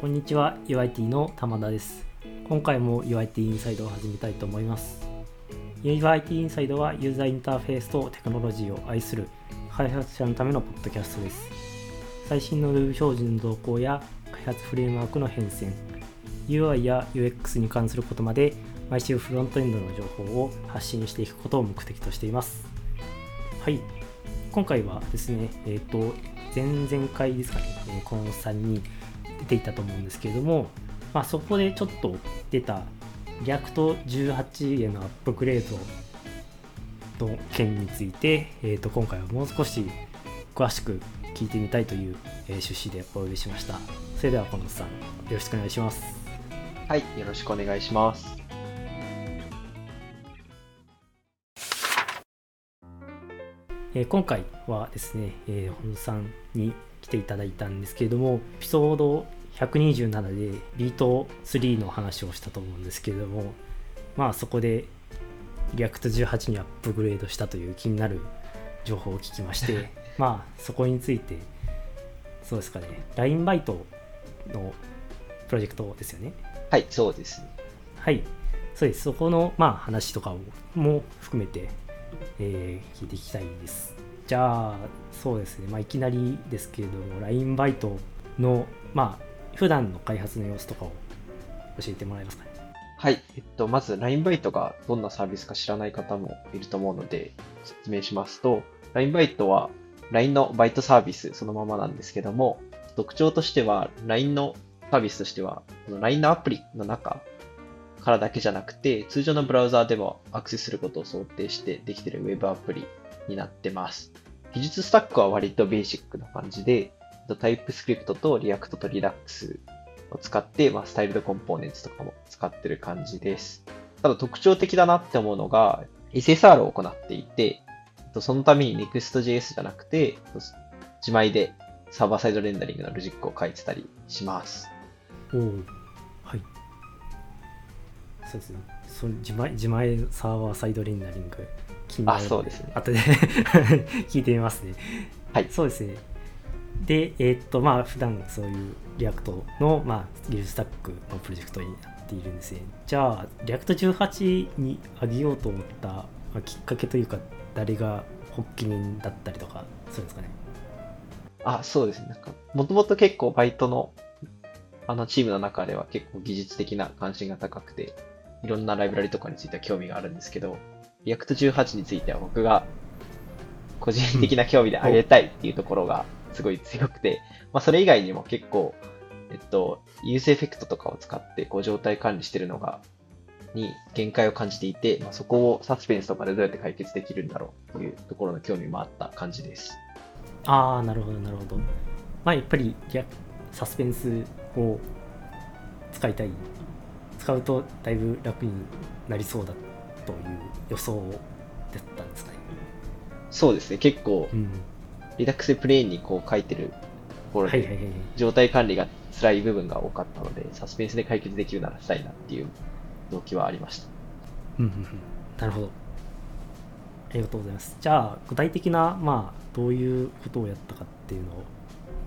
こんにちは、UIT の玉田です。今回も UIT インサイドを始めたいと思います。UIT インサイドはユーザーインターフェースとテクノロジーを愛する開発者のためのポッドキャストです。最新の Web 標準の動向や開発フレームワークの変遷、UI や UX に関することまで毎週フロントエンドの情報を発信していくことを目的としています。はい、今回はですね、前々回ですかね、この3人出ていたと思うんですけれども、そこでちょっと出た React 18へのアップグレードの件について、今回はもう少し詳しく聞いてみたいという趣旨でお呼びしました。それでは小野さん、よろしくお願いします。はい、よろしくお願いします。今回はですね、小野さんに来ていただいたんですけれども、エピソード127でビート3の話をしたと思うんですけれども、そこで React 18にアップグレードしたという気になる情報を聞きましてそこについて、そうですかね、 LINE バイトのプロジェクトですよね。はい、そうです。はい、そうです。そこの話とかも含めて聞いていきたいです。じゃあそうですね、いきなりですけれども LINE バイトの普段の開発の様子とかを教えてもらえますかね。はい、まず LINE バイトがどんなサービスか知らない方もいると思うので説明しますと、 LINE バイトは LINE のバイトサービスそのままなんですけども、特徴としては LINE のサービスとしては LINE のアプリの中からだけじゃなくて、通常のブラウザーでもアクセスすることを想定してできているウェブアプリになってます。技術スタックは割とベーシックな感じで、タイプスクリプトとリアクトとリダックスを使って、スタイルドコンポーネンツとかも使ってる感じです。ただ特徴的だなって思うのが SSR を行っていて、そのために Next.js じゃなくて自前でサーバーサイドレンダリングのロジックを書いてたりします。はい。そうですね、自前サーバーサイドレンダリング気になるので、そうですね、後で聞いてみますね。はい、そうですね。で、普段そういうリアクトの、技術スタックのプロジェクトになっているんですね。じゃあリアクト18に上げようと思ったきっかけというか、誰が発起人だったりとかするんですかね。そうですね。もともと結構バイトのチームの中では結構技術的な関心が高くて、いろんなライブラリとかについては興味があるんですけど、React 18については僕が個人的な興味で上げたいっていうところがすごい強くて、それ以外にも結構、ユースエフェクトとかを使って状態管理してるのに限界を感じていて、そこをサスペンスとかでどうやって解決できるんだろうというところの興味もあった感じです。なるほどなるほど。やっぱりサスペンスを使うとだいぶ楽になりそうだという予想だったんですかね。そうですね、結構、リダックスでプレインに書いてるところで、状態管理が辛い部分が多かったので、サスペンスで解決できるならしたいなっていう動機はありました。なるほど、ありがとうございます。じゃあ具体的な、どういうことをやったかっていう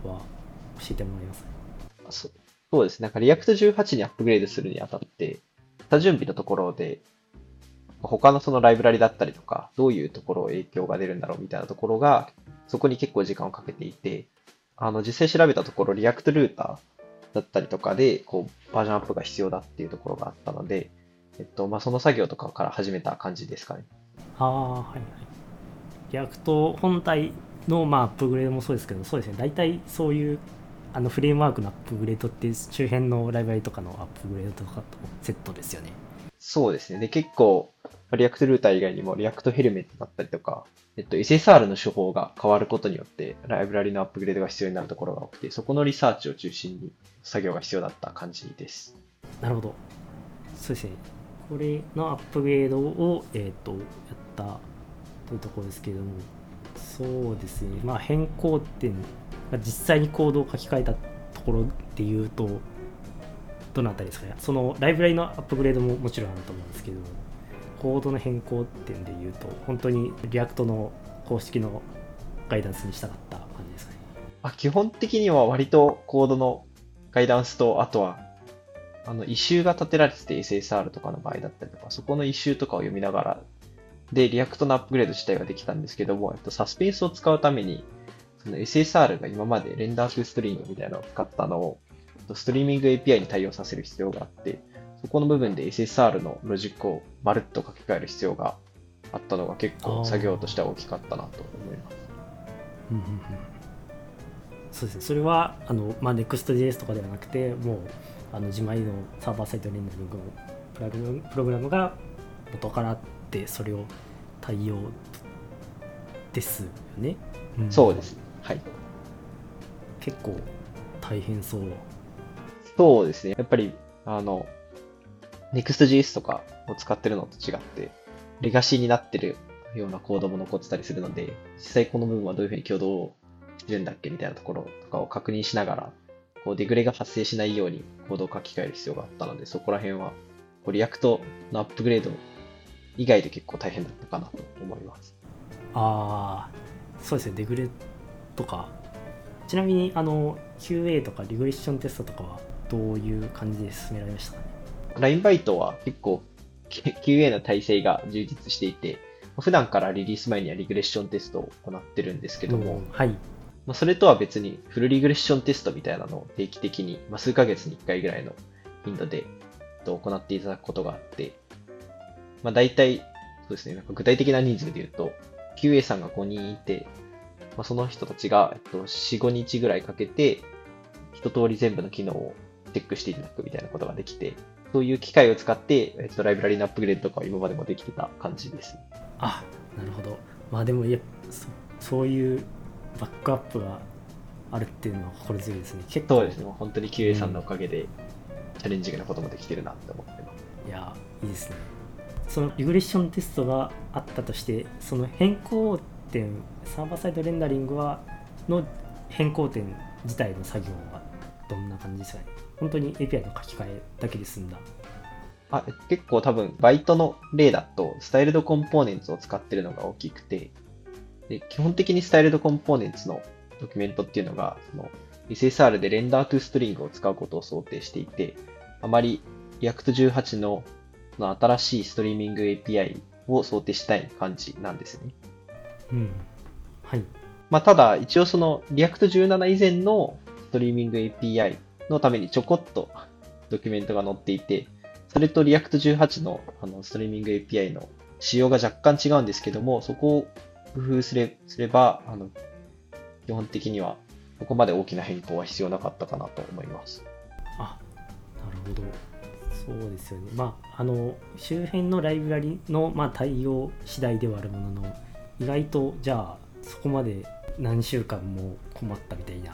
のは教えてもらえますか。そうですね。リアクト18にアップグレードするにあたって、下準備のところで、他のそのライブラリだったりとか、どういうところ影響が出るんだろうみたいなところが、そこに結構時間をかけていて、実際調べたところ、リアクトルーターだったりとかで、バージョンアップが必要だっていうところがあったので、その作業とかから始めた感じですかね。はいはい。リアクト本体の、アップグレードもそうですけど、そうですね。大体そういうフレームワークのアップグレードって周辺のライブラリとかのアップグレードとかとセットですよね。そうですね。で、結構リアクトルーター以外にもリアクトヘルメットだったりとか、SSR の手法が変わることによってライブラリのアップグレードが必要になるところが多くて、そこのリサーチを中心に作業が必要だった感じです。なるほど、そうですね。これのアップグレードを、やったというところですけれども、そうですね、変更点、実際にコードを書き換えたところでいうとどのあたりですかね。そのライブラリのアップグレードももちろんあると思うんですけど、コードの変更点でいうと本当にリアクトの公式のガイダンスに従った感じですかね。基本的には割とコードのガイダンスと、あとは、イシューが立てられてて SSR とかの場合だったりとか、そこのイシューとかを読みながら、で、リアクトのアップグレード自体ができたんですけども、サスペースを使うために、SSR が今までレンダートストリームみたいなのを使ったのを、ストリーミング API に対応させる必要があって、そこの部分で SSR のロジックをまるっと書き換える必要があったのが結構作業としては大きかったなと思います。うんうんうん、そうですね。それはNext.js とかではなくて、もう自前のサーバーサイトレンダリングのプログラムが元からあって、それを対応ですよね。うん、そうです。はい。結構大変そう。そうですね。やっぱりNext.js とかを使ってるのと違って、レガシーになってるようなコードも残ってたりするので、実際この部分はどういうふうに挙動してるんだっけみたいなところとかを確認しながら、デグレが発生しないようにコードを書き換える必要があったので、そこら辺はリアクトのアップグレード以外で結構大変だったかなと思います。ああ、そうですね。デグレとか、ちなみにQA とかリグレッションテストとかはどういう感じで進められましたかね。ラインバイトは結構 QA の体制が充実していて、普段からリリース前にはリグレッションテストを行ってるんですけども、はい、それとは別にフルリグレッションテストみたいなのを定期的に数ヶ月に1回ぐらいの頻度で行っていただくことがあって、大体そうですね、具体的な人数でいうと QA さんが5人いて、その人たちが 4,5 日ぐらいかけて一通り全部の機能をチェックしていただくみたいなことができて、そういう機械を使って、ライブラリのアップグレードとかは今までもできてた感じです。あ、なるほど。でもそういうバックアップがあるっていうのは心強いですね。結構そうですね。本当に QA さんのおかげでチャレンジングなこともできてるなって思ってます。いや、いいですね。そのリグレッションテストがあったとして、その変更点、サーバーサイドレンダリングの変更点自体の作業はどんな感じですかね。本当に API の書き換えだけで済んだ。結構多分バイトの例だとスタイルドコンポーネンツを使ってるのが大きくて、で基本的にスタイルドコンポーネンツのドキュメントっていうのがSSR でレンダートゥストリングを使うことを想定していて、あまり React 18 の新しいストリーミング API を想定したい感じなんですね。うん。はい。ただ一応その React 17以前のストリーミング APIのためにちょこっとドキュメントが載っていて、それと React 18 のストリーミング API の仕様が若干違うんですけども、そこを工夫すれば基本的にはここまで大きな変更は必要なかったかなと思います。あ、なるほど。そうですよね。周辺のライブラリの、対応次第ではあるものの、意外とじゃあそこまで何週間も困ったみたいな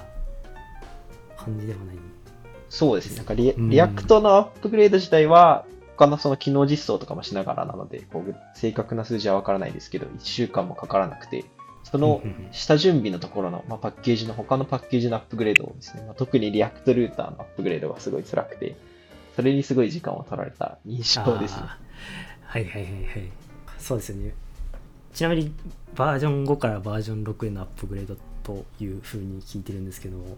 感じではない。そうですね。リアクトのアップグレード自体は他のその機能実装とかもしながらなので、正確な数字はわからないですけど、1週間もかからなくて、その下準備のところの、パッケージの他のパッケージのアップグレードをですね、特にリアクトルーターのアップグレードがすごい辛くて、それにすごい時間を取られた印象ですね。はいはいはいはい。そうですよね。ちなみにバージョン5からバージョン6へのアップグレードというふうに聞いてるんですけども。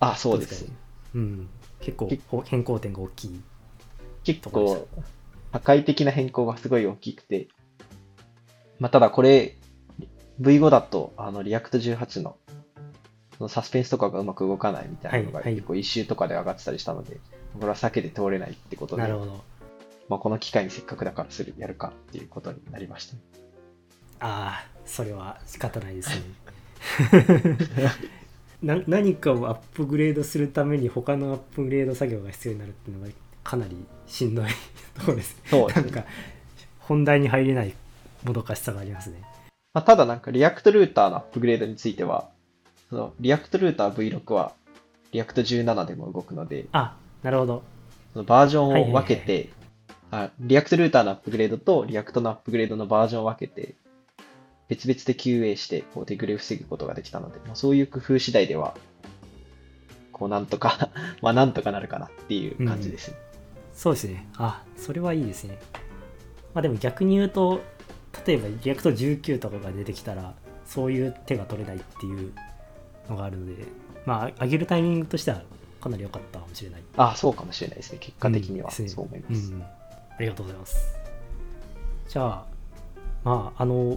あ、そうですね。うん、結構変更点が大きい。結構破壊的な変更がすごい大きくて、ただこれ V5 だとReact 18 のサスペンスとかがうまく動かないみたいなのが結構イシューとかで上がってたりしたので、これは避けて通れないってことで、なるほど。この機会にせっかくだからやるかっていうことになりました。ああ、それは仕方ないですね。何かをアップグレードするために他のアップグレード作業が必要になるっていうのがかなりしんどいところです。そうですね。本題に入れないもどかしさがありますね。ただリアクトルーターのアップグレードについては、そのリアクトルーター V6 はリアクト17でも動くので、あ、なるほど。そのバージョンを分けて、リアクトルーターのアップグレードとリアクトのアップグレードのバージョンを分けて、別々で QA してデグレを防ぐことができたので、そういう工夫次第ではなんとかなんとかなるかなっていう感じです。うん、そうですね。あ、それはいいですね。でも逆に言うと、例えばリアクト19とかが出てきたらそういう手が取れないっていうのがあるので、上げるタイミングとしてはかなり良かったかもしれない。あ、そうかもしれないですね。結果的には、うんね、そう思います、うん。ありがとうございます。じゃあ、まあアッ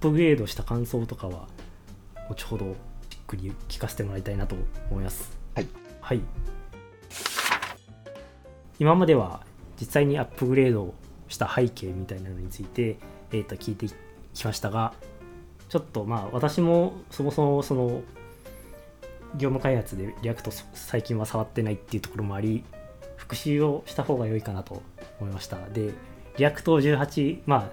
プグレードした感想とかは後ほどじっくり聞かせてもらいたいなと思います。はい。はい。今までは実際にアップグレードした背景みたいなのについて、聞いてきましたが、ちょっとまあ私もそもそもその業務開発で React 最近は触ってないっていうところもあり、復習をした方が良いかなと思いました。で、React 18、まあ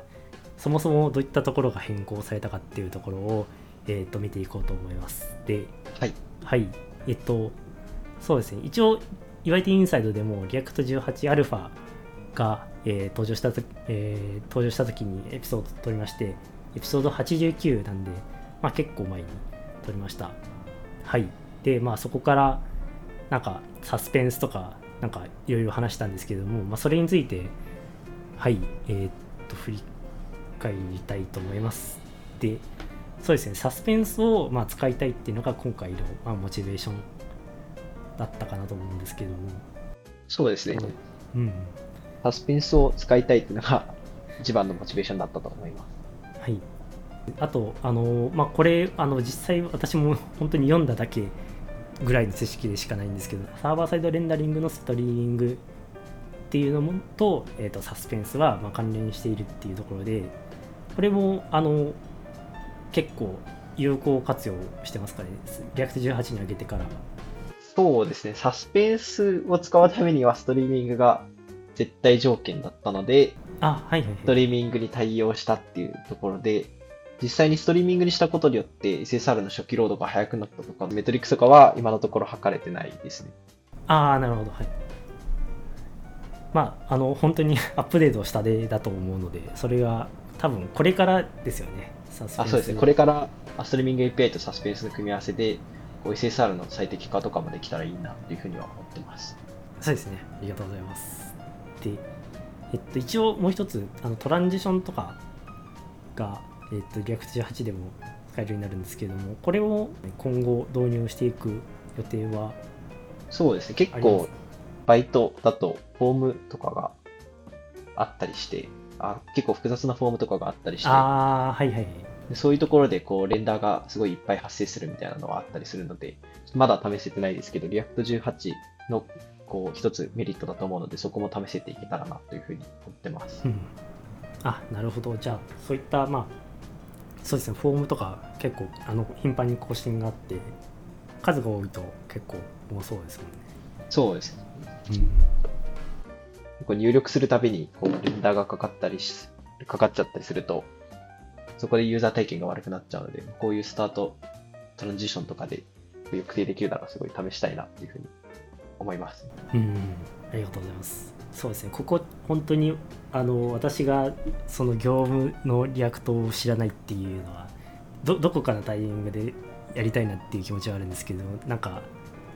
そもそもどういったところが変更されたかっていうところを、見ていこうと思います。で、はい、はい、そうですね、一応 UIT インサイドでも React 18 Alpha が、登場した時にエピソードを撮りまして、エピソード89なんで、まあ、結構前に撮りました。はい。で、まあそこからなんかサスペンスとかなんかいろいろ話したんですけれども、まあ、それについてはい振り返りたいと思います。で、そうですね、サスペンスをまあ使いたいっていうのが今回のまあモチベーションだったかなと思うんですけども。そうですね。うん。サスペンスを使いたいっていうのが一番のモチベーションだったと思います。はい。あとまあ、これ実際私も本当に読んだだけぐらいの知識でしかないんですけど、サーバーサイドレンダリングのストリーミングっていうのも サスペンスはまあ関連しているっていうところで、これも結構有効活用してますかね、React 18に上げてから。そうですね、サスペンスを使うためにはストリーミングが絶対条件だったので、あ、はいはいはい、ストリーミングに対応したっていうところで、実際にストリーミングにしたことによって SSR の初期ロードが速くなったとかメトリックスとかは今のところ測れてないですね。ああ、なるほど。はい。まあ本当にアップデートした例だと思うので、それが多分これからですよね。サスペンス。あ、そうですね。これからストリーミング API とサスペンスの組み合わせでこう SSR の最適化とかもできたらいいなというふうには思ってます。そうですね。ありがとうございます。で、一応もう一つトランジションとかがReact 18でも使えるようになるんですけれども、これを今後導入していく予定は。そうですね、結構バイトだとフォームとかがあったりして、結構複雑なフォームとかがあったりして、はいはい、そういうところでこうレンダーがすごいいっぱい発生するみたいなのはあったりするので、まだ試せてないですけど React 18のこう一つメリットだと思うので、そこも試せていけたらなというふうに思ってます、うん、あ、なるほど。じゃあそういったまあそうですね、フォームとか結構頻繁に更新があって数が多いと結構多そうですもんね。そうです、うん、こう入力するたびにこうレンダーがかかっちゃったりすると、そこでユーザー体験が悪くなっちゃうので、こういうスタートトランジションとかで抑制できるならすごい試したいなというふうに思います、うん、ありがとうございます。そうですね、ここ本当に私がその業務のリアクトを知らないっていうのは どこかのタイミングでやりたいなっていう気持ちはあるんですけど、なんか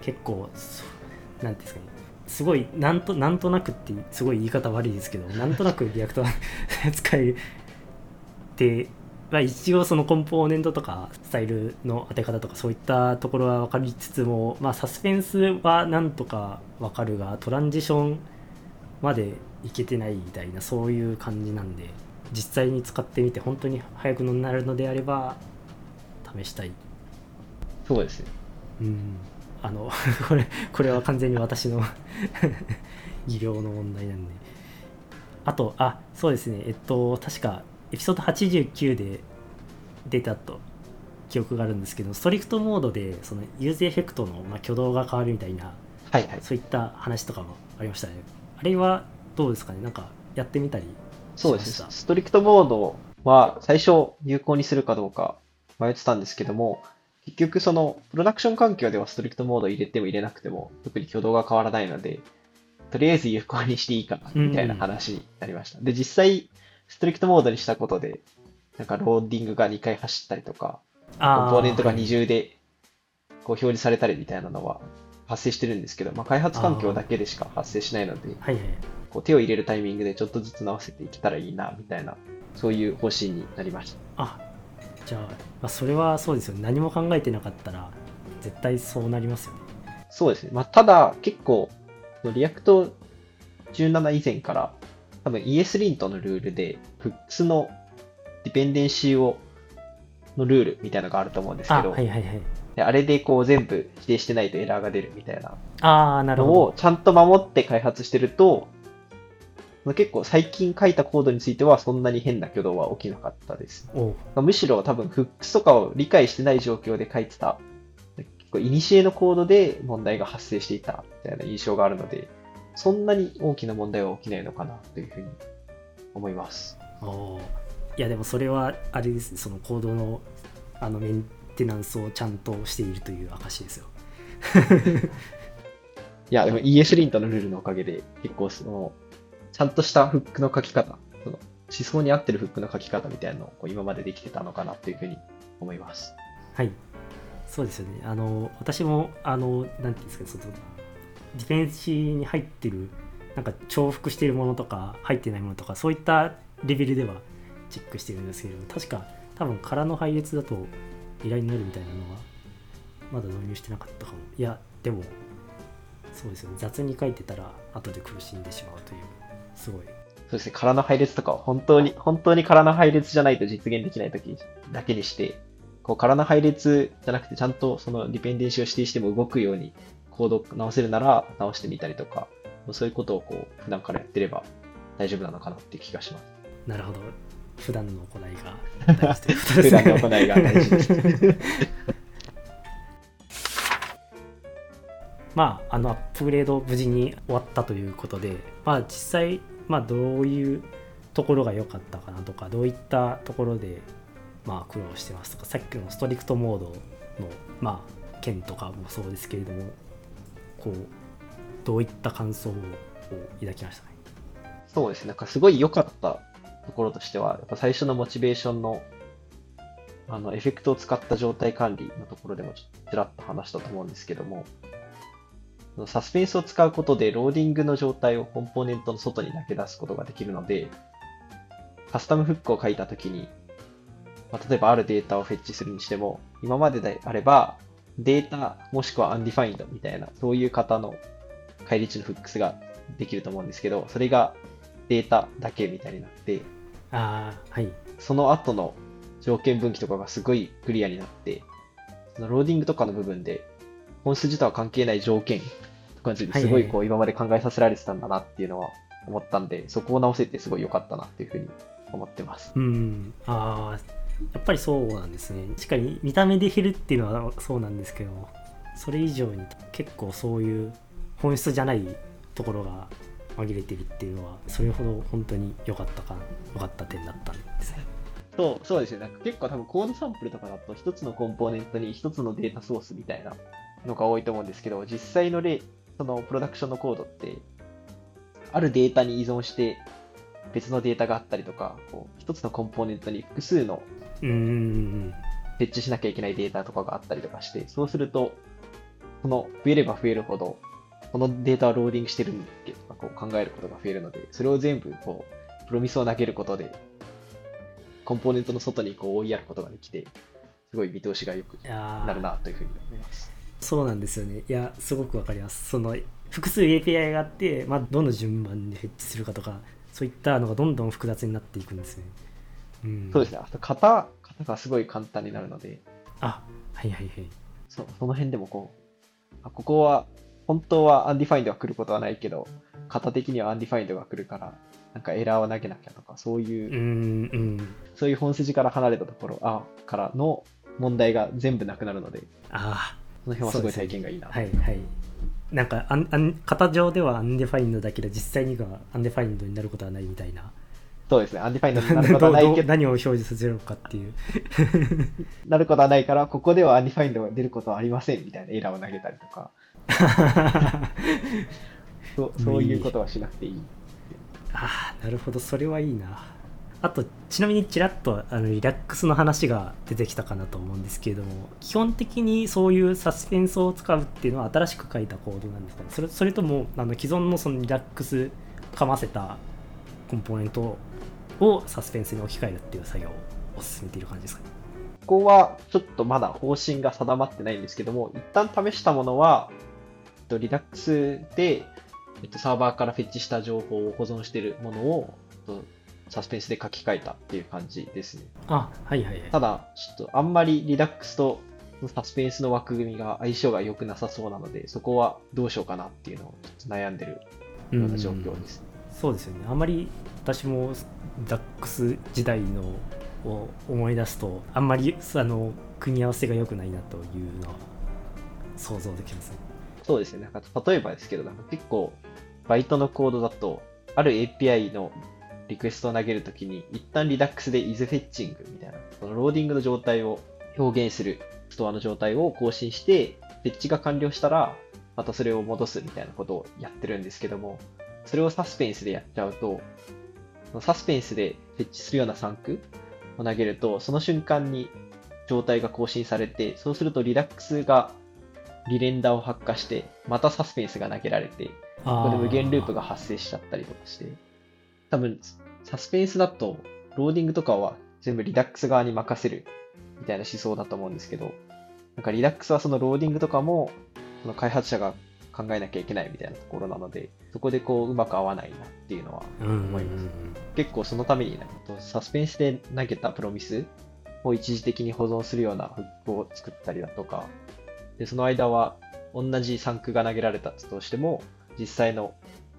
結構なんですかね、すごいなんとなくってすごい言い方悪いですけど、なんとなくリアクトは使えて、まあ、一応そのコンポーネントとかスタイルの当て方とかそういったところは分かりつつも、まあ、サスペンスはなんとか分かるがトランジションまでいけてないみたいな、そういう感じなんで、実際に使ってみて本当に速くなるのであれば試したい。そうですね、うん、これは完全に私の技量の問題なんで。あとそうですね、確かエピソード89で出たと記憶があるんですけど、ストリクトモードでそのユーズエフェクトのまあ挙動が変わるみたいな、はいはい、そういった話とかもありましたね。あれはどうですかね、なんかやってみたりしました？そうですね、ストリクトモードは最初有効にするかどうか迷ってたんですけども、結局そのプロダクション環境ではストリクトモードを入れても入れなくても特に挙動が変わらないので、とりあえず有効にしていいかなみたいな話になりました、うんうん、で実際ストリクトモードにしたことでなんかローディングが2回走ったりとかコンポーネントが二重でこう表示されたりみたいなのは発生してるんですけど、まあ、開発環境だけでしか発生しないので、はいはい、こう手を入れるタイミングでちょっとずつ直せていけたらいいなみたいな、そういう方針になりました。じゃあ、それはそうですよね、何も考えてなかったら絶対そうなりますよね。そうですね。まあ、ただ、結構、リアクト17以前から、多分 ESLint のルールで、フックスのディペンデンシーを、のルールみたいなのがあると思うんですけど、はいはいはい、であれでこう全部指定してないとエラーが出るみたいなのをちゃんと守って開発してると、結構最近書いたコードについてはそんなに変な挙動は起きなかったです。むしろ多分フックスとかを理解してない状況で書いてた、結構イニシエのコードで問題が発生していたみたいな印象があるので、そんなに大きな問題は起きないのかなというふうに思います。いやでもそれはあれですね、そのコードのあのメンテナンスをちゃんとしているという証ですよ。いやでも ESLint のルールのおかげで結構そのちゃんとしたフックの書き方、その思想に合ってるフックの書き方みたいなのを今までできてたのかなというふうに思います。はい、そうですよね。私もなんていうんですか、そのディフェンシーに入ってるなんか重複しているものとか入ってないものとかそういったレベルではチェックしてるんですけど、確か多分空の配列だと依頼になるみたいなのはまだ導入してなかったかも。いやでもそうですよね、雑に書いてたら後で苦しんでしまうという、すごい。そうですね、空の配列とか本当に空の配列じゃないと実現できない時だけにして、こう空の配列じゃなくてちゃんとそのディペンデンシーを指定しても動くようにコードを直せるなら直してみたりとか、そういうことをこう普段からやってれば大丈夫なのかなって気がします。なるほど、普段の行いが大事ということですね。普段の行いが大事です。まあ、アップグレード無事に終わったということで、まあ、実際、まあ、どういうところが良かったかなとか、どういったところで、まあ、苦労してますとか、さっきのストリクトモードの、まあ、件とかもそうですけれども、こうどういった感想を抱きましたね。そうですね、なんかすごい良かったところとしては、やっぱ最初のモチベーションのエフェクトを使った状態管理のところでもちょっとちらっと話したと思うんですけども、サスペンスを使うことでローディングの状態をコンポーネントの外に投げ出すことができるので、カスタムフックを書いたときに、例えばあるデータをフェッチするにしても、今までであればデータもしくはアンディファインドみたいな、そういう型の返り値のフックスができると思うんですけど、それがデータだけみたいになって、はい、その後の条件分岐とかがすごいクリアになって、そのローディングとかの部分で本筋とは関係ない条件とかについてすごいこう今まで考えさせられてたんだなっていうのは思ったんで、そこを直せてすごい良かったなっていうふうに思ってます。やっぱりそうなんですね。しっかり見た目で減るっていうのはそうなんですけど、それ以上に結構そういう本質じゃないところが紛れてるっていうのは、それほど本当に良かった点だったんですね。そうですね。なんか結構多分コードサンプルとかだと一つのコンポーネントに一つのデータソースみたいなのが多いと思うんですけど、実際のそのプロダクションのコードってあるデータに依存して別のデータがあったりとか、こう一つのコンポーネントに複数の設置しなきゃいけないデータとかがあったりとかして、そうするとその増えれば増えるほどこのデータをローディングしてるんだっけとかこう考えることが増えるので、それを全部こうプロミスを投げることでコンポーネントの外にこう追いやることができて、すごい見通しが良くなるなというふうに思います。そうなんですよね。いやすごくわかります。その複数 API があって、まあ、どの順番でフェッチするかとか、そういったのがどんどん複雑になっていくんですね。そうですね。あと型がすごい簡単になるので、はいはいはい、その辺でもここは本当はアンディファインドが来ることはないけど、型的にはアンディファインドが来るから、なんかエラーを投げなきゃとか、そういう本筋から離れたところからの問題が全部なくなるので、その辺はすごい体験がいいな。はいはい。なんか型上ではアンディファインドだけど、実際にはアンディファインドになることはないみたいな。そうですね。アンディファインドになることはないけど、何を表示させるのかっていうなることはないから、ここではアンディファインドが出ることはありませんみたいなエラーを投げたりとかそういうことはしなくていい。なるほど、それはいいな。あとちなみにちらっとリラックスの話が出てきたかなと思うんですけれども、基本的にそういうサスペンスを使うっていうのは新しく書いたコードなんですかね。それとも既存のそのリラックスかませたコンポーネントをサスペンスに置き換えるっていう作業を進めている感じですかね。ここはちょっとまだ方針が定まってないんですけども、一旦試したものは Redux で、サーバーからフェッチした情報を保存しているものをサスペンスで書き換えたっていう感じですね。あ、はいはいはい。ただちょっとあんまり Redux とサスペンスの枠組みが相性が良くなさそうなので、そこはどうしようかなっていうのをちょっと悩んでるような状況ですね。そうですよね。あんまり私も Redux 時代のを思い出すと、あんまり組み合わせが良くないなというのは想像できますね。そうですね。なんか例えばですけど、なんか結構バイトのコードだとある API のリクエストを投げるときに一旦 Redux で isFetching みたいな、そのローディングの状態を表現するストアの状態を更新して、フェッチが完了したらまたそれを戻すみたいなことをやってるんですけども、それをサスペンスでやっちゃうと、サスペンスでフェッチするようなサンクを投げると、その瞬間に状態が更新されて、そうすると Redux がリレンダーを発火して、またサスペンスが投げられて、ここで無限ループが発生しちゃったりとかして、多分サスペンスだとローディングとかは全部 Redux 側に任せるみたいな思想だと思うんですけど、なんか Redux はそのローディングとかもその開発者が考えなきゃいけないみたいなところなので、そこでこううまく合わないなっていうのは思います。結構そのためにサスペンスで投げたプロミスを一時的に保存するようなフックを作ったりだとかで、その間は同じサンクが投げられたとしても実際の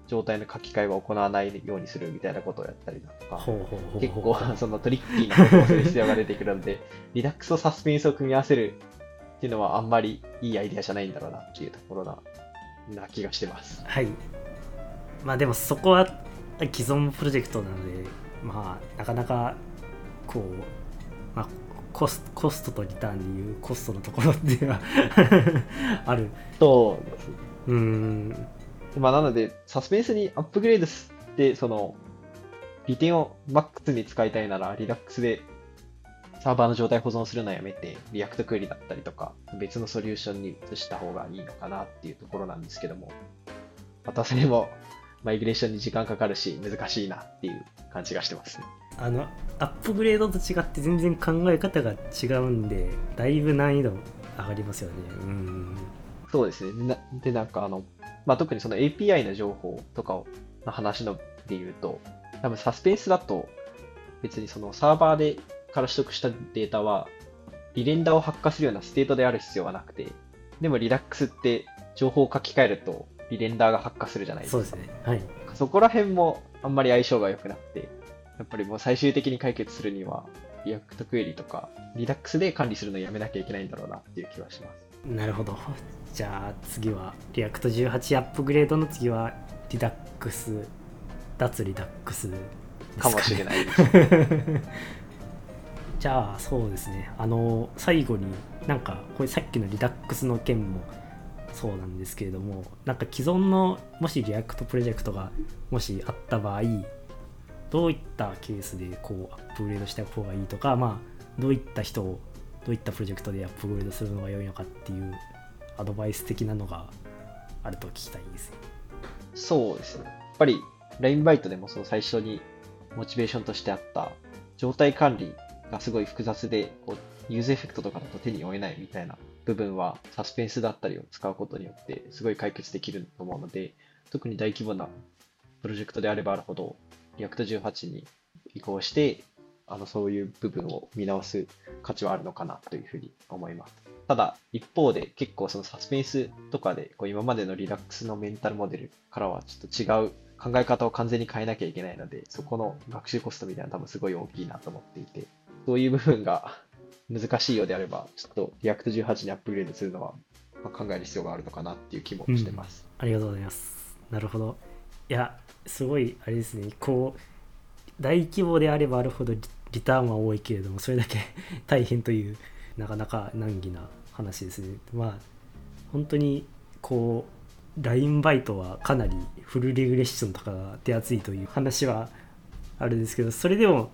状態の書き換えは行わないようにするみたいなことをやったりだとか、結構そのトリッキーなことをする必要が出てくるのでリラックスとサスペンスを組み合わせるっていうのはあんまりいいアイデアじゃないんだろうなっていうところな気がしてます。はい。まあでもそこは既存プロジェクトなので、まあなかなかこう、まあ、コストとリターンでいうコストのところっていうのはあると、まあ、なのでサスペンスにアップグレードして、その利点をマックスに使いたいなら Redux でサーバーの状態保存するのはやめて React クエリだったりとか別のソリューションに移した方がいいのかなっていうところなんですけども、またそれもマイグレーションに時間かかるし難しいなっていう感じがしてますね。アップグレードと違って全然考え方が違うんで、だいぶ難易度上がりますよね。そうですね。でなんかまあ、特にその API の情報とかの話のでいうと、多分サスペンスだと別にそのサーバーでから取得したデータはリレンダーを発火するようなステートである必要はなくて、でも Redux って情報を書き換えるとリレンダーが発火するじゃないですか。そうですね。はい。そこら辺もあんまり相性が良くなって、やっぱりもう最終的に解決するには React クエリとか Redux で管理するのをやめなきゃいけないんだろうなっていう気はします。なるほど。じゃあ次は React 18アップグレードの次は Redux 脱 Redux かもしれないです。じゃあそうですね。最後になんかこれさっきの Redux の件もそうなんですけれども、なんか既存のもし React プロジェクトがもしあった場合、どういったケースでこうアップグレードした方がいいとか、まあどういった人をどういったプロジェクトでアップグレードするのが良いのかっていうアドバイス的なのがあると聞きたいです。そうですね。やっぱり LINE バイトでもその最初にモチベーションとしてあった状態管理がすごい複雑で、こうユーズエフェクトとかだと手に負えないみたいな部分はサスペンスだったりを使うことによってすごい解決できると思うので、特に大規模なプロジェクトであればあるほど React 18に移行してそういう部分を見直す価値はあるのかなというふうに思います。ただ一方で結構そのサスペンスとかでこう今までのリラックスのメンタルモデルからはちょっと違う考え方を完全に変えなきゃいけないので、そこの学習コストみたいなのは多分すごい大きいなと思っていて、そういう部分が難しいようであればちょっと React 18にアップグレードするのは考える必要があるのかなっていう気もしてます、ありがとうございます。なるほど。いやすごいあれですね、こう大規模であればあるほどリターンは多いけれども、それだけ大変というなかなか難儀な話ですね。まあ本当にこう LINE バイトはかなりフルレグレッションとかが手厚いという話はあるんですけど、それでも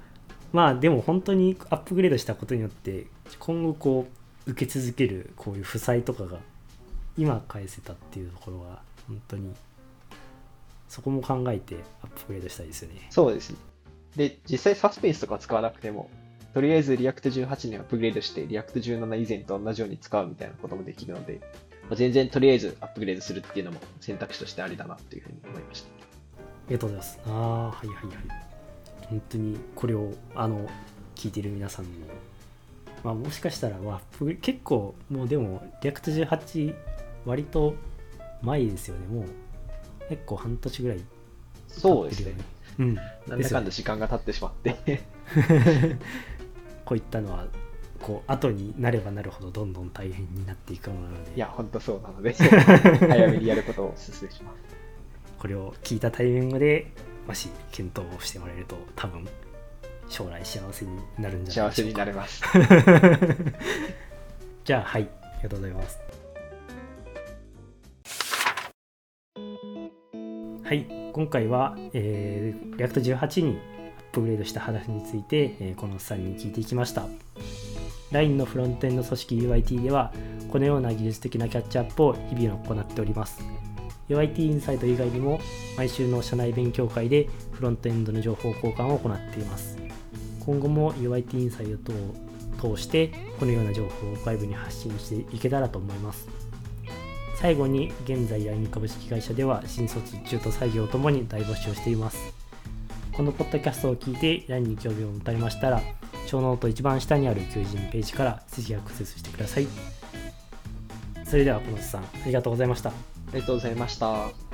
まあでも本当にアップグレードしたことによって今後こう受け続けるこういう負債とかが今返せたっていうところは、本当にそこも考えてアップグレードしたいですよね。そうですね。で実際サスペンスとか使わなくてもとりあえず React 18にアップグレードして React 17以前と同じように使うみたいなこともできるので、全然とりあえずアップグレードするっていうのも選択肢としてありだなというふうに思いました。ありがとうございます。ああ、はいはいはい。本当にこれを聞いている皆さんも、まあ、もしかしたら結構もうでも React 18割と前ですよね。もう結構半年ぐらい経ってるよね。そうですね、うん、なんだかんだ時間が経ってしまってこういったのはこう後になればなるほどどんどん大変になっていくものなので、いや本当そうなので早めにやることをお勧めします。これを聞いたタイミングでもし検討をしてもらえると多分将来幸せになるんじゃないでしょうか。幸せになれますじゃあ、はい、ありがとうございます。はい、今回は、React 18にアップグレードした話について、この3人聞いていきました。 LINE のフロントエンド組織 UIT ではこのような技術的なキャッチアップを日々行っております。 UIT インサイト以外にも毎週の社内勉強会でフロントエンドの情報交換を行っています。今後も UIT インサイトを通してこのような情報を外部に発信していけたらと思います。最後に、現在 LINE 株式会社では新卒、中途採用ともに大募集しています。このポッドキャストを聞いて LINE に興味を持たれましたら、小ノート一番下にある求人ページからぜひアクセスしてください。それでは小野さん、ありがとうございました。ありがとうございました。